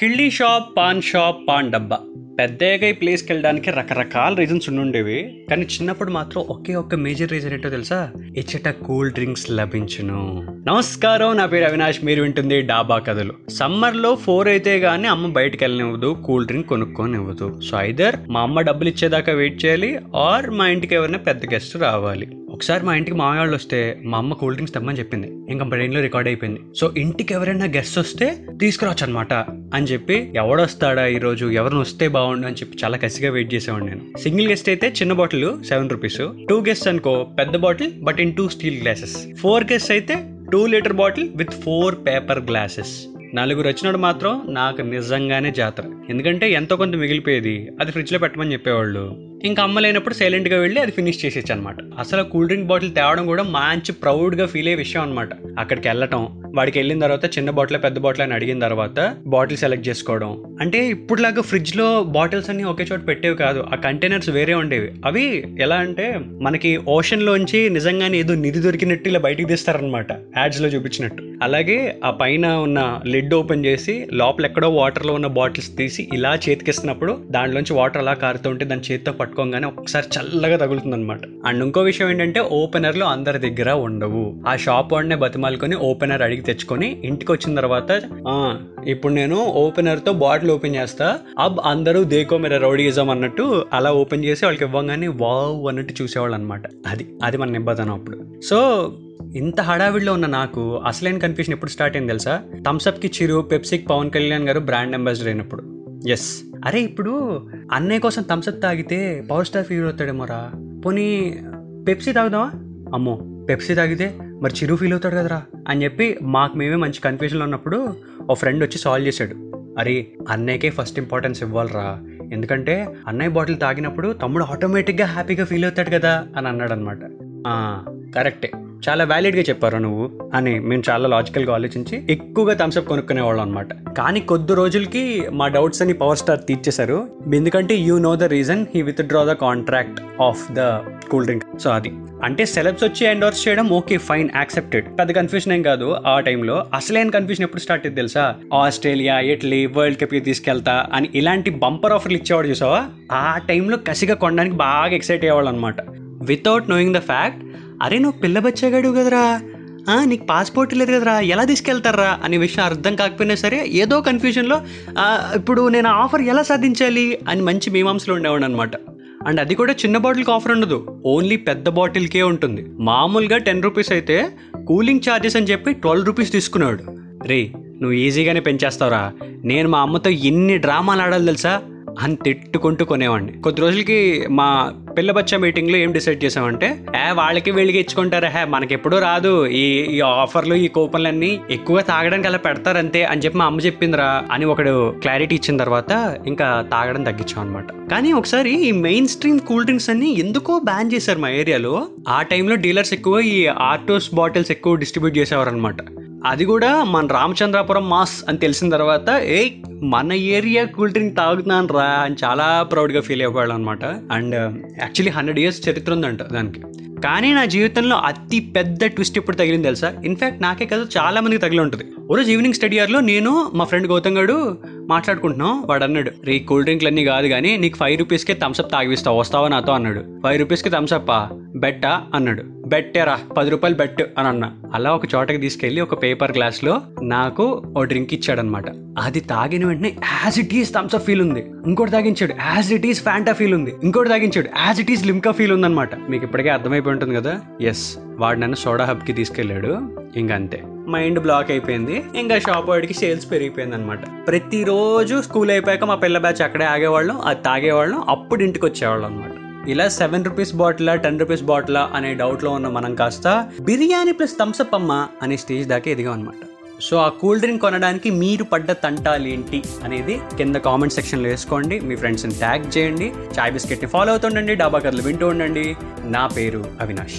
కిళ్ళీ shop paan డబ్బా పెద్దగా ఈ ప్లేస్కి వెళ్ళడానికి రకరకాల రీజన్స్ ఉండుండేవి, కానీ చిన్నప్పుడు మాత్రం ఒకే ఒక్క మేజర్ రీజన్ ఏంటో తెలుసా? ఇచ్చట కూల్ డ్రింక్స్ లభించును. నమస్కారం, నా పేరు అవినాష్, మీరు వింటుంది డాబా కథలు. సమ్మర్లో 4 అయితే గానీ అమ్మ బయటకు వెళ్ళనివ్వదు, కూల్ డ్రింక్ కొనుక్కోనివ్వదు. సో ఐదర్ మా అమ్మ డబ్బులు ఇచ్చేదాకా వెయిట్ చేయాలి, ఆర్ మా ఇంటికి ఎవరైనా పెద్ద గెస్ట్ రావాలి. ఒకసారి మా ఇంటికి మామయ్య వాళ్ళు వస్తే మా అమ్మ కూల్ డ్రింక్స్ తెమ్మని చెప్పింది, ఇంకా బ్రెయిన్లో రికార్డ్ అయిపోయింది. సో ఇంటికి ఎవరైనా గెస్ట్ వస్తే తీసుకురావచ్చు అనమాట అని చెప్పి, ఎవడొస్తాడా ఈరోజు, ఎవరిని వస్తే బాగుండు అని చెప్పి చాలా కసిగా వెయిట్ చేసేవాడిని నేను. సింగిల్ గెస్ట్ అయితే చిన్న బాటిల్ 7 రూపీస్, 2 గెస్ట్ అనుకో పెద్ద bottle but in 2 steel glasses, 4 guest అయితే 2 litre bottle with 4 paper glasses. 4 వచ్చినాడు మాత్రం నాకు నిజంగానే జాతర, ఎందుకంటే ఎంతో కొంత మిగిలిపోయేది, అది ఫ్రిడ్జ్లో పెట్టమని చెప్పేవాళ్ళు. ఇంకా అమ్మ లేనప్పుడు సైలెంట్గా వెళ్ళి అది ఫినిష్ చేసేచ్చు అనమాట. అసలు కూల్ డ్రింక్ బాటిల్ తేవడం కూడా మంచి ప్రౌడ్గా ఫీల్ అయ్యే విషయం అనమాట. అక్కడికి వెళ్ళటం, వాడికి వెళ్ళిన తర్వాత చిన్న బాటిల్ పెద్ద బాటిల్ అని అడిగిన తర్వాత బాటిల్ సెలెక్ట్ చేసుకోవడం, అంటే ఇప్పుడులాగా ఫ్రిడ్జ్లో బాటిల్స్ అన్ని ఒకే చోట పెట్టేవి కాదు, ఆ కంటైనర్స్ వేరే ఉండేవి. అవి ఎలా అంటే మనకి ఓషన్లోంచి నిజంగానే ఏదో నిధి దొరికినట్టు ఇలా బయటికి తీస్తారనమాట, యాడ్స్లో చూపించినట్టు. అలాగే ఆ పైన ఉన్న లిడ్ ఓపెన్ చేసి లోపల ఎక్కడో వాటర్లో ఉన్న బాటిల్స్ తీసి ఇలా చేతికిస్తున్నప్పుడు దాంట్లోంచి వాటర్ అలా కారుతూ ఉంటే దాని చేతితో పట్టుకోగానే ఒకసారి చల్లగా తగులుతుంది అనమాట. అండ్ ఇంకో విషయం ఏంటంటే ఓపెనర్లు అందరి దగ్గర ఉండవు. ఆ షాప్ వాడినే బతిమాలుకొని ఓపెనర్ అడిగి తెచ్చుకొని ఇంటికి వచ్చిన తర్వాత, ఇప్పుడు నేను ఓపెనర్తో బాటిల్ ఓపెన్ చేస్తా, అబ్ అందరూ దేకో మేర రౌడీయిజం అన్నట్టు అలా ఓపెన్ చేసి వాళ్ళకి ఇవ్వగానే వావ్ అన్నట్టు చూసేవాళ్ళు అనమాట. అది మన నిబద్ధనం అప్పుడు. సో ఇంత హడావిడిలో ఉన్న నాకు అసలైన కన్ఫ్యూషన్ ఎప్పుడు స్టార్ట్ అయింది తెలుసా? థమ్స్అప్కి చిరు, పెప్సీకి పవన్ కళ్యాణ్ గారు బ్రాండ్ అంబాసిడర్ అయినప్పుడు. ఎస్, అరే ఇప్పుడు అన్నయ్య కోసం థమ్స్అప్ తాగితే పవర్ స్టార్ ఫీల్ అవుతాడేమోరా, పోనీ పెప్సీ తాగుదామా, అమ్మో పెప్సీ తాగితే మరి చిరు ఫీల్ అవుతాడు కదరా అని చెప్పి మాకు మేమే మంచి కన్ఫ్యూజన్లో ఉన్నప్పుడు ఓ ఫ్రెండ్ వచ్చి సాల్వ్ చేశాడు. అరే అన్నయ్యకే ఫస్ట్ ఇంపార్టెన్స్ ఇవ్వాలరా, ఎందుకంటే అన్నయ్య బాటిల్ తాగినప్పుడు తమ్ముడు ఆటోమేటిక్గా హ్యాపీగా ఫీల్ అవుతాడు కదా అని అన్నాడు అనమాట. కరెక్టే, చాలా వ్యాలిడ్గా చెప్పారు నువ్వు అని మేము చాలా లాజికల్గా ఆలోచించి ఎక్కువగా థమ్స్అప్ కొనుక్కునేవాళ్ళం అనమాట. కానీ కొద్ది రోజులకి మా డౌట్స్ అని పవర్ స్టార్ తీర్చేశారు, ఎందుకంటే you know the reason, he withdraw the contract of the cool drink. So అది అంటే సెలబ్స్ వచ్చి ఎండోర్స్ చేయడం ఓకే, ఫైన్, యాక్సెప్టెడ్, పెద్ద కన్ఫ్యూజన్ ఏం కాదు. ఆ టైంలో అసలైన కన్ఫ్యూజన్ ఎప్పుడు స్టార్ట్ అయింది తెలుసా? ఆస్ట్రేలియా, ఇటలీ వరల్డ్ కప్కి తీసుకెళ్తా అని ఇలాంటి బంపర్ ఆఫర్లు ఇచ్చేవాడు చూసావా, ఆ టైంలో కసిగా కొనడానికి బాగా ఎక్సైట్ అయ్యేవాళ్ళు అనమాట, వితౌట్ నోయింగ్ ద ఫ్యాక్ట్ అరే నువ్వు పిల్ల బచ్చగాడు కదరా, నీకు పాస్పోర్ట్ లేదు కదరా, ఎలా తీసుకెళ్తారా అనే విషయం అర్థం కాకపోయినా సరే ఏదో కన్ఫ్యూజన్లో ఇప్పుడు నేను ఆఫర్ ఎలా సాధించాలి అని మంచి మీమాంసలో ఉండేవాడు అనమాట. అండ్ అది కూడా చిన్న బాటిల్కి ఆఫర్ ఉండదు, ఓన్లీ పెద్ద బాటిల్కే ఉంటుంది. మామూలుగా 10 రూపీస్ అయితే కూలింగ్ ఛార్జెస్ అని చెప్పి 12 రూపీస్ తీసుకున్నాడు. రే నువ్వు ఈజీగానే పెంచేస్తావురా, నేను మా అమ్మతో ఎన్ని డ్రామాలు ఆడాలి తెలుసా అని తిట్టుకుంటూ కొనేవాడిని. కొద్ది రోజులకి మా పిల్ల బచ్చా మీటింగ్లో ఏం డిసైడ్ చేసామంటే, వాళ్ళకి వీళ్ళకి ఇచ్చుకుంటారా, మనకెప్పుడూ రాదు ఈ ఆఫర్లు, ఈ కూపన్లన్నీ ఎక్కువగా తాగడానికి అలా పెడతారంతే అని చెప్పి మా అమ్మ చెప్పిందిరా అని ఒకడు క్లారిటీ ఇచ్చిన తర్వాత ఇంకా తాగడం తగ్గించాం అనమాట. కానీ ఒకసారి ఈ మెయిన్ స్ట్రీమ్ కూల్ డ్రింక్స్ అన్ని ఎందుకో బ్యాన్ చేశారు మా ఏరియాలో. ఆ టైంలో డీలర్స్ ఎక్కువ ఈ ఆర్టోస్ బాటిల్స్ ఎక్కువ డిస్ట్రిబ్యూట్ చేసేవారు అనమాట. అది కూడా మన రామచంద్రాపురం మాస్ అని తెలిసిన తర్వాత మన ఏరియా కూల్ డ్రింక్ తాగుతున్నాను రా అని చాలా ప్రౌడ్గా ఫీల్ అయిపోయాడు అనమాట. అండ్ యాక్చువల్లీ 100 years చరిత్ర ఉందంట దానికి. కానీ నా జీవితంలో అతి పెద్ద ట్విస్ట్ ఇప్పుడు తగిలింది తెలుసా? ఇన్ఫ్యాక్ట్ నాకే కాదు, చాలా మందికి తగిలి ఉంటుంది. రోజు ఈవినింగ్ స్టడీ అవర్లో నేను మా ఫ్రెండ్ గౌతమ్ గారు మాట్లాడుకుంటున్నాం. వాడు అన్నాడు, రే కూల్ డ్రింక్లు అన్నీ కాదు కానీ నీకు 5 రూపీస్కే థమ్స్అప్ తాగిస్తావు వస్తావా నాతో అన్నాడు. 5 రూపీస్కి థమ్స్అప్పా, బెట్టా అన్నాడు. బెట్టేరా, 10 రూపాయలు బెట్ అని అన్నా. అలా ఒక చోటకి తీసుకెళ్ళి ఒక పేపర్ గ్లాస్లో నాకు ఓ డ్రింక్ ఇచ్చాడనమాట. అది తాగిన వెంటనే as it is Thums Up feel ఉంది, ఇంకోటి తాగించాడు as it is Fanta feel ఉంది, ఇంకోటి తాగించాడు as it is Limca feel ఉందనమాట. మీకు ఇప్పటికే అర్థమైపోయి ఉంటుంది కదా. ఎస్, వాడు నన్ను సోడా హబ్కి తీసుకెళ్ళాడు. ఇంకంతే, మైండ్ బ్లాక్ అయిపోయింది. ఇంకా షాప్ వాడికి సేల్స్ పెరిగిపోయింది అనమాట. ప్రతిరోజు స్కూల్ అయిపోయాక మా పిల్ల బ్యాచ్ అక్కడే ఆగేవాళ్ళం, అది తాగేవాళ్ళం, అప్పుడు ఇంటికి వచ్చేవాళ్ళం అనమాట. ఇలా 7 రూపీస్ బాటిలా 10 రూపీస్ బాటిలా అనే డౌట్లో ఉన్న మనం కాస్త బిర్యానీ ప్లస్ థమ్స్అప్ అమ్మ అనే స్టేజ్ దాకా ఎదిగాం అనమాట. సో ఆ కూల్ డ్రింక్ కొనడానికి మీరు పడ్డ తంటాలేంటి అనేది కింద కామెంట్ సెక్షన్లో వేసుకోండి, మీ ఫ్రెండ్స్ని ట్యాగ్ చేయండి, చాయ్ బిస్కెట్ని ఫాలో అవుతుండండి, డాబా కథలు వింటూ ఉండండి. నా పేరు అవినాష్.